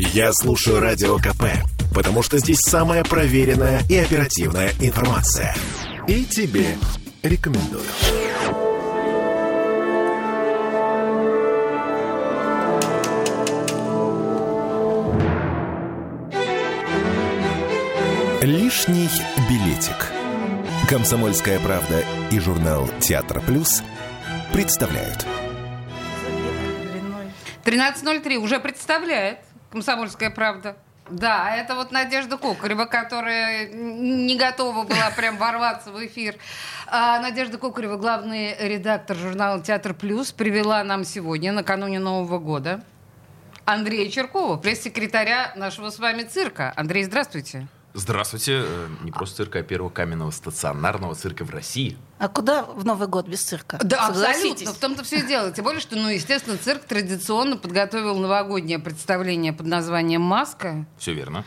Я слушаю Радио КП, потому что здесь самая проверенная и оперативная информация. И тебе рекомендую. «Лишний билетик». «Комсомольская правда» и журнал «Театр плюс» представляют. 13.03 уже представляет «Комсомольская правда». Да, это вот Надежда Кокарева, которая не готова была прям ворваться в эфир. А Надежда Кокарева, главный редактор журнала «Театр плюс», привела нам сегодня, накануне Нового года, Андрея Чиркова, пресс-секретаря нашего с вами цирка. Андрей, здравствуйте. Здравствуйте. Не просто цирка, а первого каменного стационарного цирка в России. А куда в Новый год без цирка? Да, абсолютно. В том-то все и дело. Тем более, что, естественно, цирк традиционно подготовил новогоднее представление под названием «Маска». Все верно.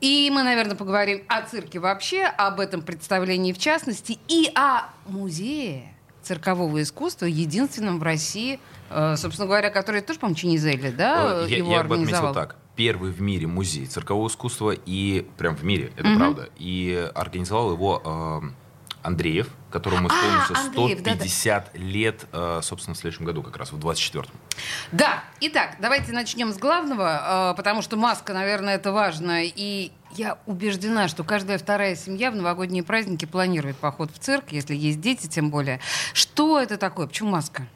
И мы, наверное, поговорим о цирке вообще, об этом представлении в частности, и о музее циркового искусства, единственном в России, собственно говоря, который тоже, по-моему, Чинизелли, да, его организовал? Я бы отметил так. Первый в мире музей циркового искусства, и прям в мире, это правда. И организовал его Андреев, которому исполнился 150 лет, собственно, в следующем году, как раз в 24-м. Да, итак, давайте начнем с главного, потому что «Маска», наверное, это важно. И я убеждена, что каждая вторая семья в новогодние праздники планирует поход в цирк, если есть дети, тем более. Что это такое? Почему «Маска»?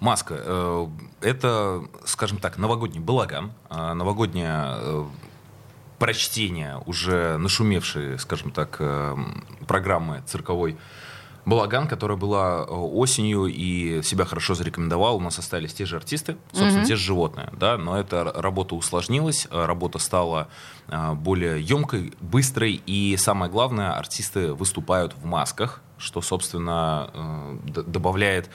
«Маска» — это, скажем так, новогодний балаган, новогоднее прочтение уже нашумевшей, скажем так, программы цирковой «Балаган», которая была осенью и себя хорошо зарекомендовала. У нас остались те же артисты, собственно, те же животные, да, но эта работа усложнилась, работа стала более емкой, быстрой, и самое главное, артисты выступают в масках, что, собственно, добавляет,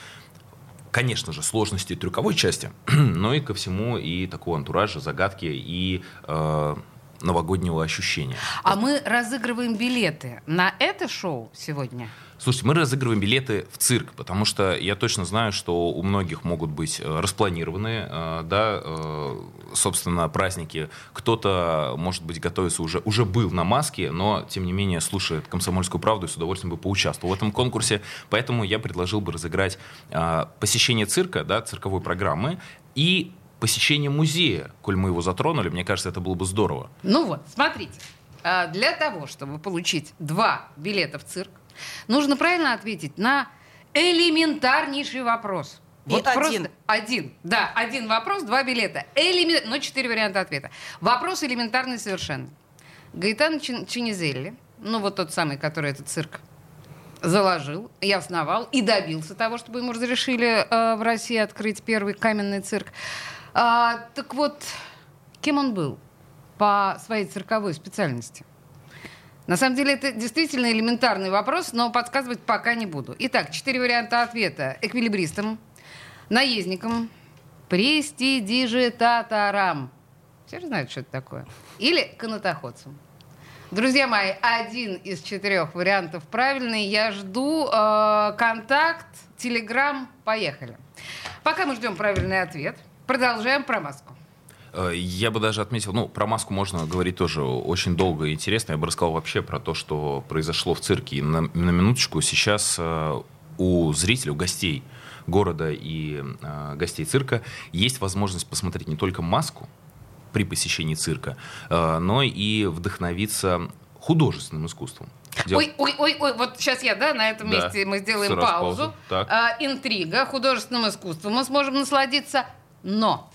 конечно же, сложности трюковой части, но и ко всему и такого антуража, загадки и новогоднего ощущения. А мы разыгрываем билеты на это шоу сегодня? Слушайте, мы разыгрываем билеты в цирк, потому что я точно знаю, что у многих могут быть распланированы, собственно, праздники. Кто-то, может быть, готовится уже был на «Маске», но, тем не менее, слушает «Комсомольскую правду» и с удовольствием бы поучаствовал в этом конкурсе. Поэтому я предложил бы разыграть посещение цирка, да, цирковой программы и посещение музея, коль мы его затронули. Мне кажется, это было бы здорово. Ну вот, смотрите. Для того, чтобы получить 2 билета в цирк, нужно правильно ответить на элементарнейший вопрос. Вот и просто один. Да, один вопрос, 2 билета. Но 4 варианта ответа. Вопрос элементарный совершенно. Гаэтан Чинизелли, тот самый, который этот цирк заложил и основал, и добился того, чтобы ему разрешили в России открыть первый каменный цирк. Так вот, кем он был по своей цирковой специальности? На самом деле, это действительно элементарный вопрос, но подсказывать пока не буду. Итак, 4 варианта ответа. Эквилибристом, наездником, престидижитатором. Все же знают, что это такое. Или канатоходцем. Друзья мои, 1 из 4 вариантов правильный. Я жду контакт, телеграм. Поехали. Пока мы ждем правильный ответ, продолжаем про «Маску». Я бы даже отметил, про «Маску» можно говорить тоже очень долго и интересно. Я бы рассказал вообще про то, что произошло в цирке. На минуточку, сейчас у зрителей, у гостей города и гостей цирка есть возможность посмотреть не только «Маску» при посещении цирка, но и вдохновиться художественным искусством. Ой, вот сейчас на этом месте мы сделаем паузу. Интрига, художественным искусством. Мы сможем насладиться, но...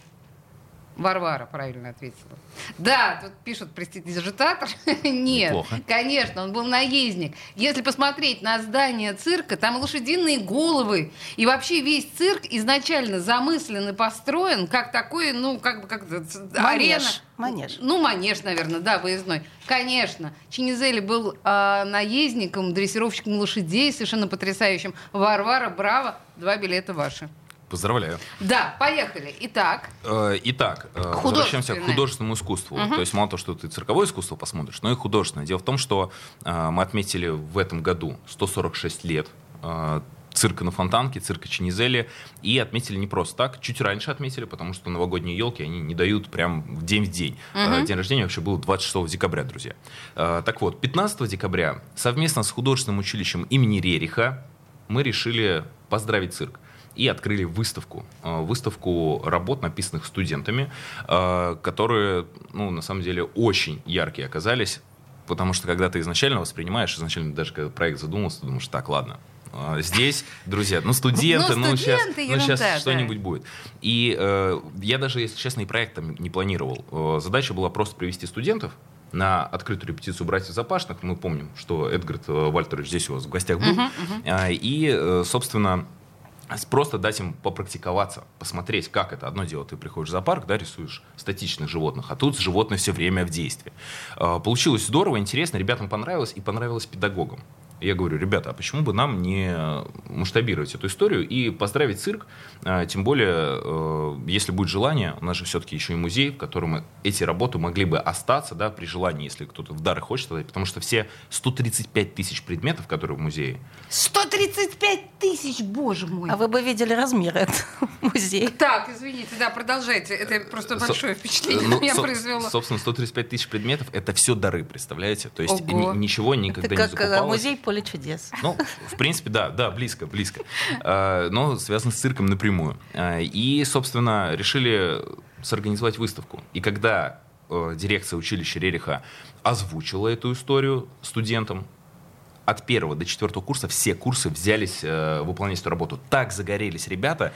Варвара правильно ответила. Да, тут пишут престидижитатор. Нет, неплохо. Конечно, он был наездник. Если посмотреть на здание цирка, там лошадиные головы. И вообще весь цирк изначально замыслен и построен как такой, арена. Манеж. Манеж, наверное, выездной. Конечно, Чинизелли был наездником, дрессировщиком лошадей, совершенно потрясающим. Варвара, браво, 2 билета ваши. Поздравляю. Да, поехали. Итак, возвращаемся к художественному искусству. То есть мало того, что ты цирковое искусство посмотришь, но и художественное. Дело в том, что мы отметили в этом году 146 лет цирка на Фонтанке, цирка Чинизелли. И отметили не просто так, чуть раньше отметили, потому что новогодние елки они не дают прям в день в день. Угу. День рождения вообще был 26 декабря, друзья. Так вот, 15 декабря совместно с художественным училищем имени Рериха мы решили поздравить цирк. И открыли выставку. Выставку работ, написанных студентами, которые, ну, на самом деле, очень яркие оказались. Потому что, когда ты изначально воспринимаешь, изначально даже когда проект задумался, ты думаешь, так, ладно, здесь, друзья, ну, студенты, сейчас что-нибудь будет. И я даже, если честно, и проект там не планировал. Задача была просто привести студентов на открытую репетицию «Братьев Запашных». Мы помним, что Эдгард Вальтерович здесь у вас в гостях был. И, собственно, просто дать им попрактиковаться, посмотреть, как это. Одно дело, ты приходишь в зоопарк, да, рисуешь статичных животных, а тут животные все время в действии. Получилось здорово, интересно, ребятам понравилось, и понравилось педагогам. Я говорю, ребята, а почему бы нам не масштабировать эту историю и поздравить цирк, тем более, если будет желание, у нас же все-таки еще и музей, в котором эти работы могли бы остаться, да, при желании, если кто-то в дар хочет, потому что все 135 тысяч предметов, которые в музее. 135 тысяч, боже мой! А вы бы видели размер этого музея. Так, извините, да, продолжайте, это просто большое впечатление на меня произвело. Собственно, 135 тысяч предметов, это все дары, представляете? То есть ничего никогда не закупалось. Это как музей по поле чудес. Ну, в принципе, да, близко, близко. Но связано с цирком напрямую. И, собственно, решили сорганизовать выставку. И когда дирекция училища Рериха озвучила эту историю студентам, от 1 до 4 курса все курсы взялись выполнять эту работу. Так загорелись ребята,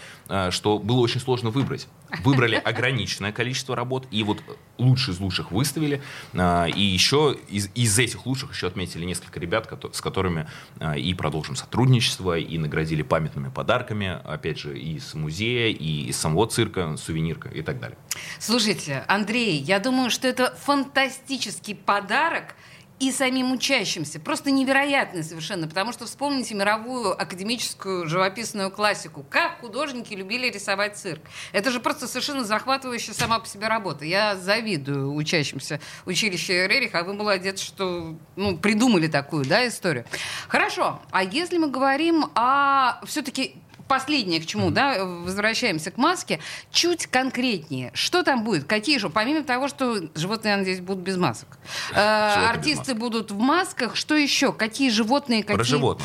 что было очень сложно выбрать. Выбрали ограниченное количество работ, и вот лучшие из лучших выставили. И еще из этих лучших еще отметили несколько ребят, с которыми и продолжим сотрудничество, и наградили памятными подарками, опять же, и с музея, и из самого цирка, сувенирка и так далее. Слушайте, Андрей, я думаю, что это фантастический подарок и самим учащимся. Просто невероятно совершенно, потому что вспомните мировую академическую живописную классику. Как художники любили рисовать цирк. Это же просто совершенно захватывающая сама по себе работа. Я завидую учащимся училища Рериха, а вы молодец, что придумали такую, да, историю. Хорошо, а если мы говорим о... Все-таки последнее, к чему, да, возвращаемся к маске, чуть конкретнее. Что там будет? Какие же? Помимо того, что животные, я надеюсь, будут без масок. Артисты будут в масках. Что еще? Какие животные? Про животных.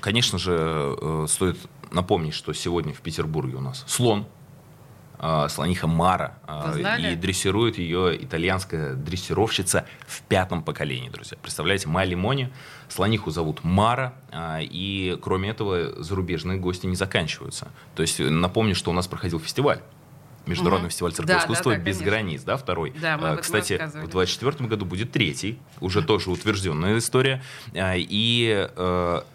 Конечно же, стоит напомнить, что сегодня в Петербурге у нас слон. Слониха Мара. И дрессирует ее итальянская дрессировщица в 5-м поколении, друзья. Представляете, Майли Мони. Слониху зовут Мара. И, кроме этого, зарубежные гости не заканчиваются. То есть, напомню, что у нас проходил фестиваль. Международный фестиваль циркового искусства «Без границ», да, второй. Да, кстати, в 2024 году будет третий, уже тоже утвержденная история. И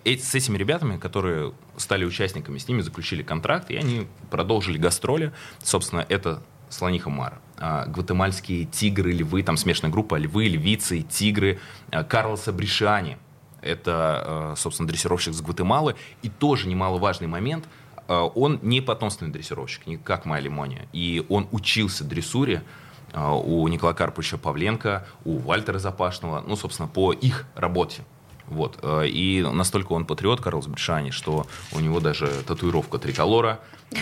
с этими ребятами, которые стали участниками, с ними заключили контракт, и они продолжили гастроли. Собственно, это слониха Мара. Гватемальские тигры, львы, там смешанная группа, львы, львицы, тигры, Карлоса Бришиани. Это, собственно, дрессировщик с Гватемалы. И тоже немаловажный момент – он не потомственный дрессировщик, не как Майли Мони. И он учился дрессуре у Николая Карповича Павленко, у Вальтера Запашного, ну, собственно, по их работе. Вот. И настолько он патриот, Карлос Бришиани, что у него даже татуировка триколора.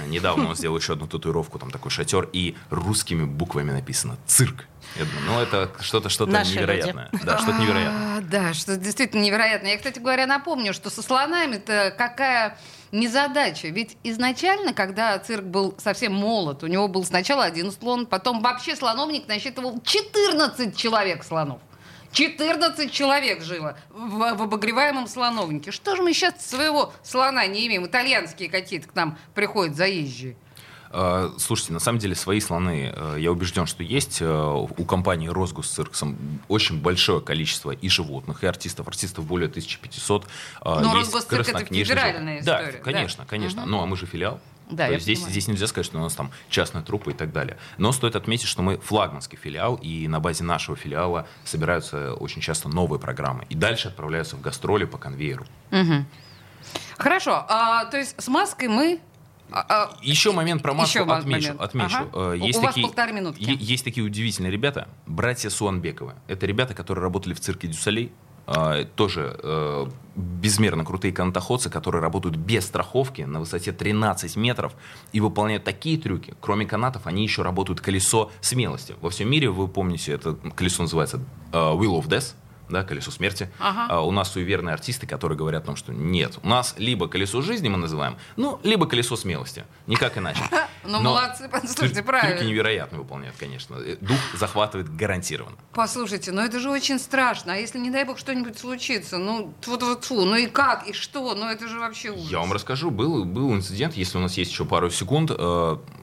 Недавно он сделал еще одну татуировку, там такой шатер, и русскими буквами написано «Цирк». Я думаю, это что-то невероятное. Люди. Да, что-то невероятное. Да, что действительно невероятное. Я, кстати говоря, напомню, что со слонами-то какая незадача. Ведь изначально, когда цирк был совсем молод, у него был сначала один слон, потом вообще слоновник насчитывал 14 человек слонов. 14 человек жило в обогреваемом слоновнике. Что же мы сейчас своего слона не имеем? Итальянские какие-то к нам приходят заезжие. Слушайте, на самом деле свои слоны, я убежден, что есть. У компании «Росгосцирк» очень большое количество и животных, и артистов. Артистов более 1500. Но «Росгосцирк» — это федеральная история. Да, конечно. Угу. Ну, а мы же филиал. Да, то есть здесь нельзя сказать, что у нас там частная труппа и так далее. Но стоит отметить, что мы флагманский филиал, и на базе нашего филиала собираются очень часто новые программы. И дальше отправляются в гастроли по конвейеру. Угу. Хорошо. То есть с маской мы... Еще момент про маску отмечу. Ага. Есть у вас полторы минутки. Есть такие удивительные ребята, братья Суанбековы. Это ребята, которые работали в цирке Дю Солей. тоже безмерно крутые канатоходцы, которые работают без страховки на высоте 13 метров и выполняют такие трюки. Кроме канатов, они еще работают колесо смелости. Во всем мире, вы помните, это колесо называется Wheel of Death, да, колесо смерти. Ага. У нас суеверные артисты, которые говорят о том, что нет, у нас либо колесо жизни мы называем, ну, либо колесо смелости. Никак иначе. Но молодцы, послушайте, правильно. Трюки невероятно выполняют, конечно. Дух захватывает гарантированно. Послушайте, но это же очень страшно. А если, не дай бог, что-нибудь случится? Ну, тьфу-тьфу-тьфу, ну и как, и что? Ну, это же вообще ужас. Я вам расскажу. Был инцидент, если у нас есть еще пару секунд.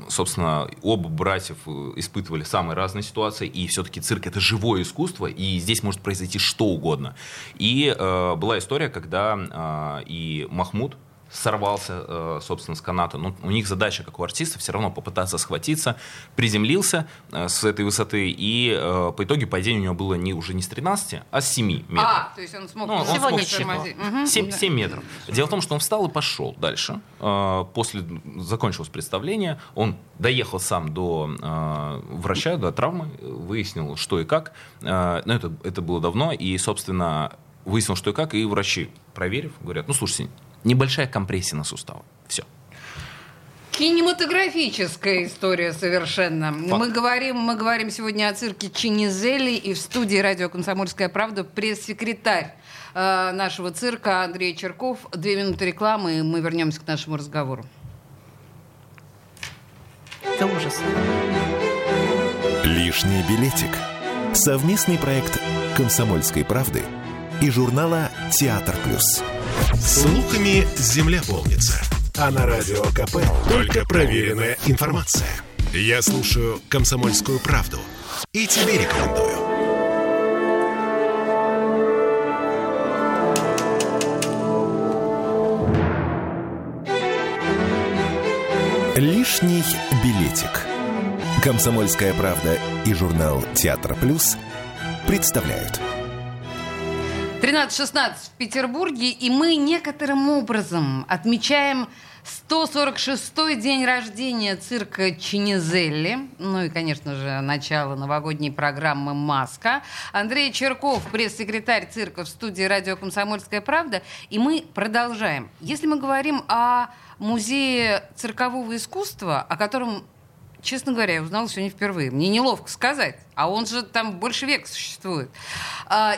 Собственно, оба братьев испытывали самые разные ситуации. И все-таки цирк — это живое искусство, и здесь может произойти что угодно. И была история, когда и Махмуд сорвался, собственно, с каната. Но у них задача, как у артиста, все равно попытаться схватиться. Приземлился с этой высоты, и по итоге падение у него было уже не с 13, а с 7 метров. А, то есть он смог... Ну, сегодня он смог 7 метров. Дело в том, что он встал и пошел дальше. После закончилось представление, он доехал сам до врача, до травмы, выяснил, что и как. Но это было давно, и, собственно, выяснил, что и как, и врачи, проверив, говорят, ну, слушайте, небольшая компрессия на суставы. Все. Кинематографическая история совершенно. Мы говорим сегодня о цирке Чинизелли, и в студии радио «Комсомольская правда» пресс-секретарь нашего цирка Андрей Чирков. 2 минуты рекламы, и мы вернемся к нашему разговору. Это ужас. «Лишний билетик». Совместный проект «Комсомольской правды» и журнала «Театр плюс». Слухами земля полнится, а на радио КП только проверенная информация. Я слушаю «Комсомольскую правду» и тебе рекомендую. «Лишний билетик». «Комсомольская правда» и журнал «Театр плюс» представляют. 13:16 в Петербурге, и мы некоторым образом отмечаем 146-й день рождения цирка Чинизелли. Ну и, конечно же, начало новогодней программы «Маска». Андрей Чирков, пресс-секретарь цирка, в студии радио «Комсомольская правда». И мы продолжаем. Если мы говорим о музее циркового искусства, о котором, честно говоря, я узнала сегодня впервые. Мне неловко сказать. А он же там больше века существует.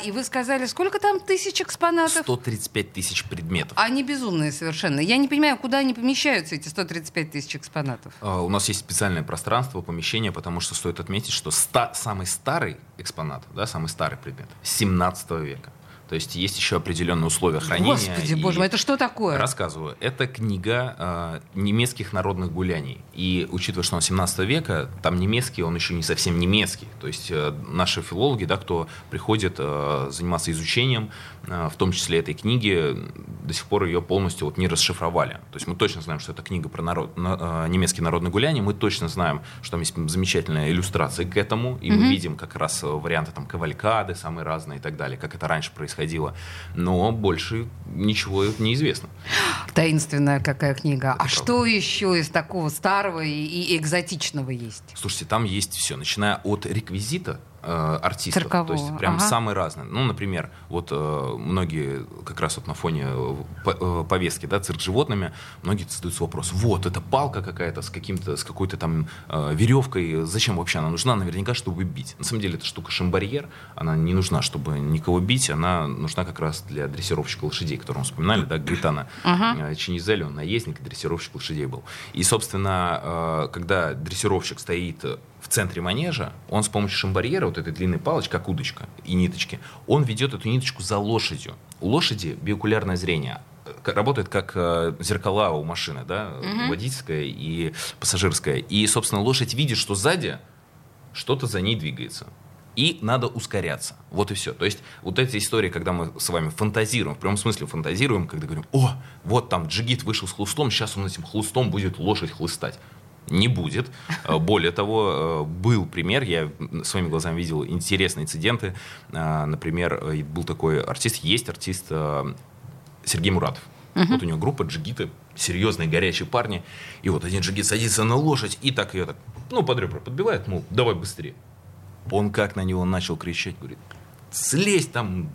И вы сказали, сколько там тысяч экспонатов? 135 тысяч предметов. Они безумные совершенно. Я не понимаю, куда они помещаются, эти 135 тысяч экспонатов. У нас есть специальное пространство, помещение, потому что стоит отметить, что самый старый экспонат, да, самый старый предмет, 17 века. То есть есть еще определенные условия хранения. Господи, боже мой, это что такое? Рассказываю. Это книга немецких народных гуляний. И учитывая, что он 17 века, там немецкий, он еще не совсем немецкий. То есть наши филологи, да, кто приходит заниматься изучением, в том числе этой книги, до сих пор ее полностью вот не расшифровали. То есть мы точно знаем, что это книга про немецкие народные гуляния. Мы точно знаем, что там есть замечательные иллюстрации к этому. И мы видим как раз варианты там кавалькады, самые разные и так далее, как это раньше происходило. Но больше ничего не известно. Таинственная какая книга. Это правда. Что еще из такого старого и экзотичного есть? Слушайте, там есть все, начиная от реквизита артистов, циркового. То есть прям самые разные. Ну, например, вот многие как раз вот на фоне повестки, да, цирк с животными, многие задаются вопрос, вот, это палка какая-то с какой-то там веревкой, зачем вообще она нужна? Наверняка, чтобы бить. На самом деле, эта штука шамбарьер, она не нужна, чтобы никого бить, она нужна как раз для дрессировщика лошадей, которого мы вспоминали, да, Гаэтана Чинизелли, он наездник и дрессировщик лошадей был. И, собственно, когда дрессировщик стоит в центре манежа, он с помощью шамбарьера, вот этой длинной палочки, как удочка и ниточки, он ведет эту ниточку за лошадью. У лошади биокулярное зрение. Работает как зеркала у машины, да, водительское и пассажирское. И, собственно, лошадь видит, что сзади что-то за ней двигается. И надо ускоряться. Вот и все. То есть вот эта история, когда мы с вами фантазируем, в прямом смысле фантазируем, когда говорим, о, вот там джигит вышел с хлыстом, сейчас он этим хлыстом будет лошадь хлыстать. Не будет. Более того, был пример, я своими глазами видел интересные инциденты. Например, был такой артист, есть артист Сергей Муратов. Вот у него группа джигиты, серьезные горячие парни. И вот один джигит садится на лошадь и так ее так, ну, под ребра подбивает, мол, давай быстрее. Он как на него начал кричать, говорит, слезь там,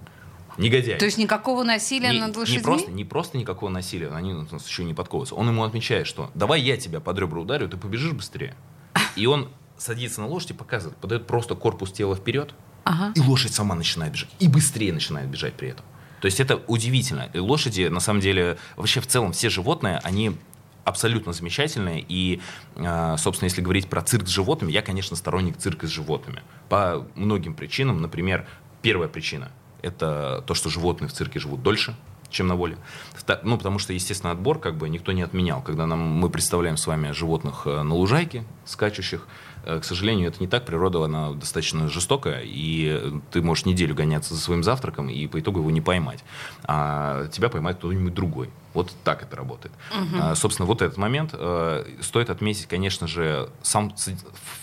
Негодяй. То есть никакого насилия над лошадьми? Не просто никакого насилия, они у нас еще не подковываются. Он ему отмечает, что давай я тебя под ребра ударю, ты побежишь быстрее. И он садится на лошадь и показывает, подает просто корпус тела вперед, ага. И лошадь сама начинает бежать. И быстрее начинает бежать при этом. То есть это удивительно. И лошади, на самом деле, вообще в целом все животные, они абсолютно замечательные. И, собственно, если говорить про цирк с животными, я, конечно, сторонник цирка с животными. По многим причинам. Например, первая причина. Это то, что животные в цирке живут дольше, чем на воле. Ну, потому что, естественно, отбор как бы никто не отменял. Когда мы представляем с вами животных на лужайке, скачущих, к сожалению, это не так. Природа, она достаточно жестокая, и ты можешь неделю гоняться за своим завтраком и по итогу его не поймать. А тебя поймает кто-нибудь другой. Вот так это работает. Угу. Собственно, вот этот момент. Стоит отметить, конечно же, сам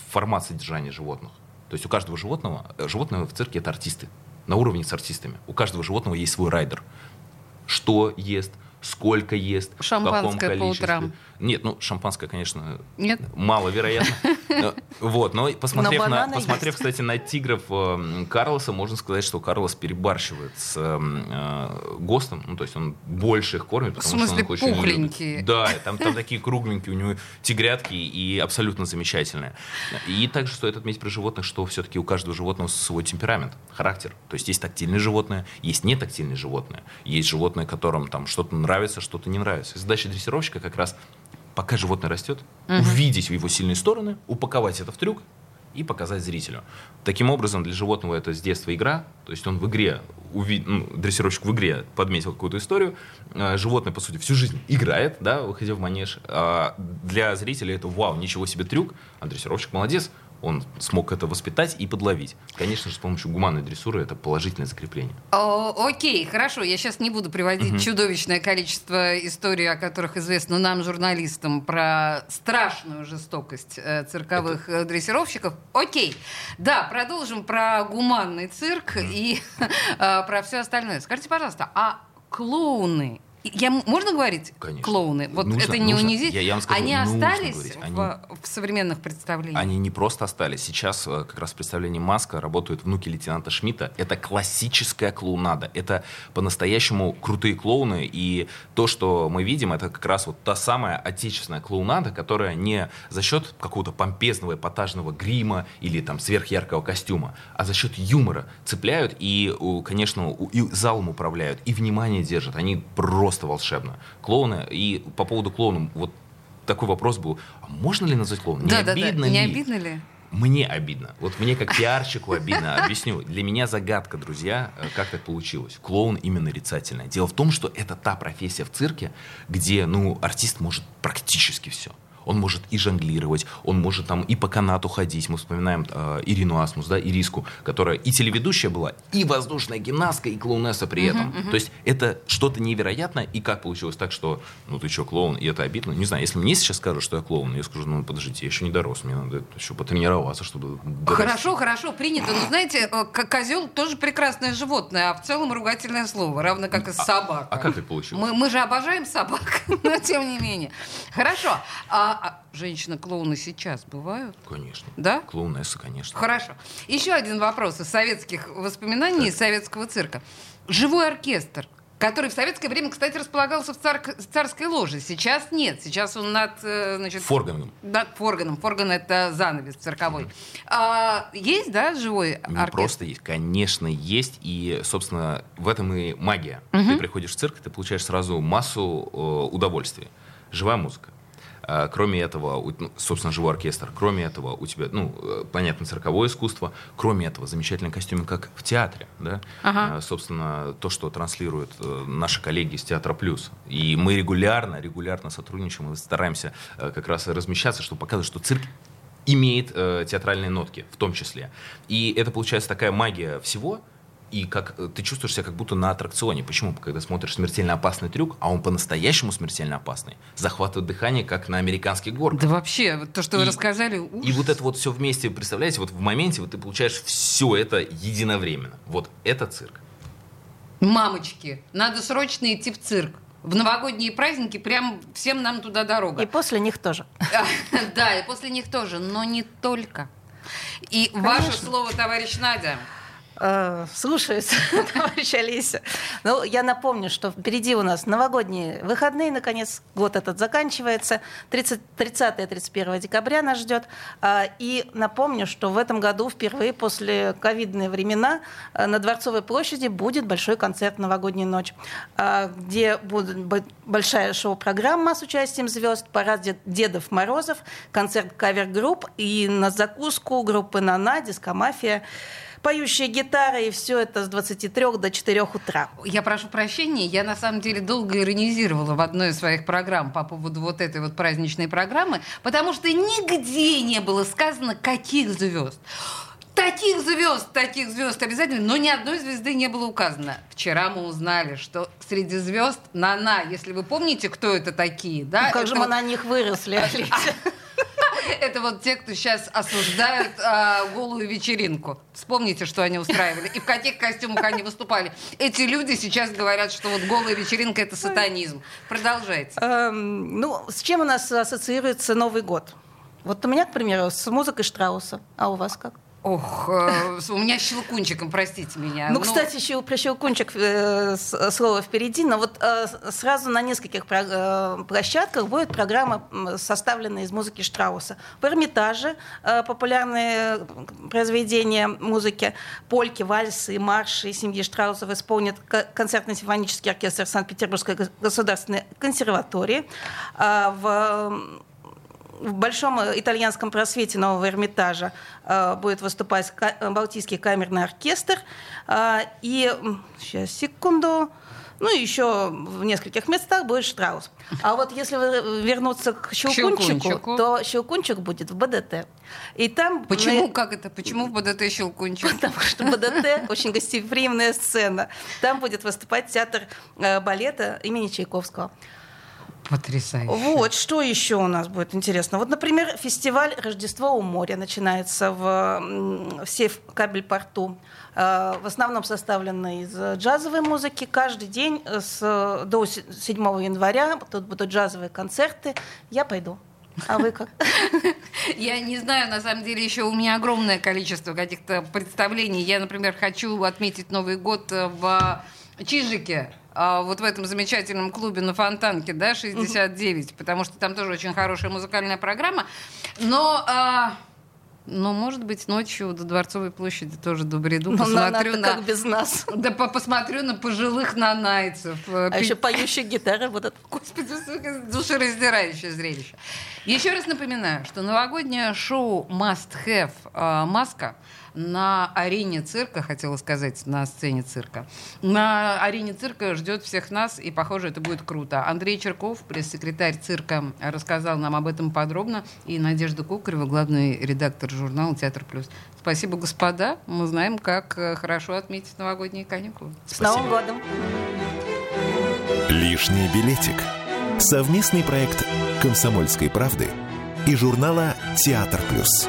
формат содержания животных. То есть у каждого животного в цирке — это артисты. На уровне с артистами. У каждого животного есть свой райдер. Что ест, сколько ест, в каком количестве. Шампанское по утрам. Нет, ну шампанское, конечно, нет. Маловероятно. Вот, но посмотрев, кстати, на тигров Карлоса, можно сказать, что Карлос перебарщивает с ГОСТом. Ну, то есть он больше их кормит, потому что он их очень любит. В смысле, пухленькие. Да, там такие кругленькие у него тигрятки и абсолютно замечательные. И также стоит отметить про животных, что все-таки у каждого животного свой темперамент, характер. То есть есть тактильные животные, есть нетактильные животные. Есть животные, которым там что-то нравится, что-то не нравится. Задача дрессировщика как раз, пока животное растет, увидеть его сильные стороны, упаковать это в трюк и показать зрителю. Таким образом, для животного это с детства игра. То есть он в игре, дрессировщик в игре подметил какую-то историю. Животное, по сути, всю жизнь играет, да, выходя в манеж. А для зрителя это вау, ничего себе трюк. А дрессировщик молодец. Он смог это воспитать и подловить. Конечно же, с помощью гуманной дрессуры это положительное закрепление. Окей, хорошо. Я сейчас не буду приводить чудовищное количество историй, о которых известно нам, журналистам, про страшную жестокость цирковых дрессировщиков. Окей. Да, продолжим про гуманный цирк и про все остальное. Скажите, пожалуйста, а клоуны... Можно говорить? Конечно. Клоуны? Вот нужно, это не унизительно. Я вам скажу, они остались в современных представлениях? Они не просто остались. Сейчас как раз в представлении «Маска» работают внуки лейтенанта Шмидта. Это классическая клоунада. Это по-настоящему крутые клоуны. И то, что мы видим, это как раз вот та самая отечественная клоунада, которая не за счет какого-то помпезного, эпатажного грима или там сверхяркого костюма, а за счет юмора цепляют и, конечно, и залом управляют, и внимание держат. Они просто волшебно. Клоуны, и по поводу клоуна, вот такой вопрос был, а можно ли назвать клоуна? Не обидно ли? Мне обидно. Вот мне как пиарщику обидно. Объясню. Для меня загадка, друзья, как так получилось. Клоун именно нарицательное. Дело в том, что это та профессия в цирке, где, артист может практически все. Он может и жонглировать, он может там и по канату ходить. Мы вспоминаем Ирину Асмус, да, Ириску, которая и телеведущая была, и воздушная гимнастка, и клоунесса при этом. То есть это что-то невероятное. И как получилось так, что ты что, клоун, и это обидно? Не знаю, если мне сейчас скажут, что я клоун, я скажу, подождите, я еще не дорос, мне надо еще потренироваться, чтобы... Дорос. Хорошо, принято. Но знаете, козел тоже прекрасное животное, а в целом ругательное слово, равно как и собака. А как так получилось? Мы же обожаем собак, но тем не менее. Хорошо. А женщины-клоуны сейчас бывают? Конечно. Да? Клоунессы, конечно. Хорошо. Еще один вопрос из советских воспоминаний, из советского цирка. Живой оркестр, который в советское время, кстати, располагался в царской ложе. Сейчас нет. Сейчас он форганом. Над форганом. Форган — это занавес цирковой. Есть, да, живой оркестр? Просто есть. Конечно, есть. И, собственно, в этом и магия. Ты приходишь в цирк, ты получаешь сразу массу удовольствий. Живая музыка. Кроме этого, собственно, живой оркестр. Кроме этого, у тебя, понятно, цирковое искусство. Кроме этого, замечательный костюм, как в театре. Да? Ага. Собственно, то, что транслируют наши коллеги из Театра плюс. И мы регулярно сотрудничаем и стараемся как раз размещаться, чтобы показывать, что цирк имеет театральные нотки, в том числе. И это, получается, такая магия всего. И ты чувствуешь себя как будто на аттракционе. Почему? Когда смотришь смертельно опасный трюк, а он по-настоящему смертельно опасный, захватывает дыхание, как на американских горках. Да вообще, то, что вы рассказали, ужас. И вот это вот все вместе, представляете, вот в моменте ты получаешь все это единовременно. Вот это цирк. Мамочки, надо срочно идти в цирк. В новогодние праздники прям всем нам туда дорога. И после них тоже. Да, и после них тоже, но не только. И ваше слово, товарищ Надя. Слушаюсь, товарищ Олеся. Ну, я напомню, что впереди у нас новогодние выходные. Наконец, год этот заканчивается. 30-31 декабря нас ждет. И напомню, что в этом году впервые после ковидные времена на Дворцовой площади будет большой концерт «Новогодняя ночь», где будет большая шоу-программа с участием звезд, парад Дедов Морозов, концерт кавер-групп и на закуску группы «Нана», «Дискомафия», поющие гитары, и все это с 23 до 4 утра. Я прошу прощения, я на самом деле долго иронизировала в одной из своих программ по поводу вот этой вот праздничной программы, потому что нигде не было сказано, каких звезд. Таких звезд обязательно, но ни одной звезды не было указано. Вчера мы узнали, что среди звезд Нана, если вы помните, кто это такие, да? Ну, как это же мы вот... на них выросли, Олеся. Это вот те, кто сейчас осуждают голую вечеринку. Вспомните, что они устраивали и в каких костюмах они выступали. Эти люди сейчас говорят, что вот голая вечеринка — это сатанизм. Продолжайте. Ну, с чем у нас ассоциируется Новый год? Вот у меня, к примеру, с музыкой Штрауса. А у вас как? Ох, у меня с Щелкунчиком, простите меня. Ну, кстати, про Щелкунчик слово впереди, но вот сразу на нескольких площадках будет программа, составленная из музыки Штрауса. В Эрмитаже популярные произведения музыки, польки, вальсы и марши семьи Штраусов исполнит концертно-симфонический оркестр Санкт-Петербургской государственной консерватории. В Большом итальянском просвете Нового Эрмитажа будет выступать Балтийский камерный оркестр. И сейчас, секунду. Ну, еще в нескольких местах будет Штраус. А вот если вернуться к Щелкунчику, то Щелкунчик будет в БДТ. И там... Почему? Как это? Почему в БДТ Щелкунчик? Потому что БДТ очень гостеприимная сцена. Там будет выступать театр балета имени Чайковского. Потрясающе. Вот, что еще у нас будет интересно. Вот, например, фестиваль «Рождество у моря» начинается в Севкабель-порту. В основном составленный из джазовой музыки. Каждый день до 7 января тут будут джазовые концерты. Я пойду. А вы как? Я не знаю, на самом деле, еще у меня огромное количество каких-то представлений. Я, например, хочу отметить Новый год в Чижике. Вот в этом замечательном клубе на Фонтанке, да, 69, потому что там тоже очень хорошая музыкальная программа. Но может быть, ночью до Дворцовой площади тоже добреду. Посмотрю на... как без нас. Да, посмотрю на пожилых нанайцев. А еще поющие гитары будут. Господи, душераздирающее зрелище. Еще раз напоминаю, что новогоднее шоу «Must Have» «Маска» на арене цирка, хотела сказать, на сцене цирка. На арене цирка ждет всех нас, и, похоже, это будет круто. Андрей Чирков, пресс-секретарь цирка, рассказал нам об этом подробно. И Надежда Кокарева, главный редактор журнала «Театр плюс». Спасибо, господа. Мы знаем, как хорошо отметить новогодние каникулы. Спасибо. С Новым годом! «Лишний билетик» — совместный проект «Комсомольской правды» и журнала «Театр плюс».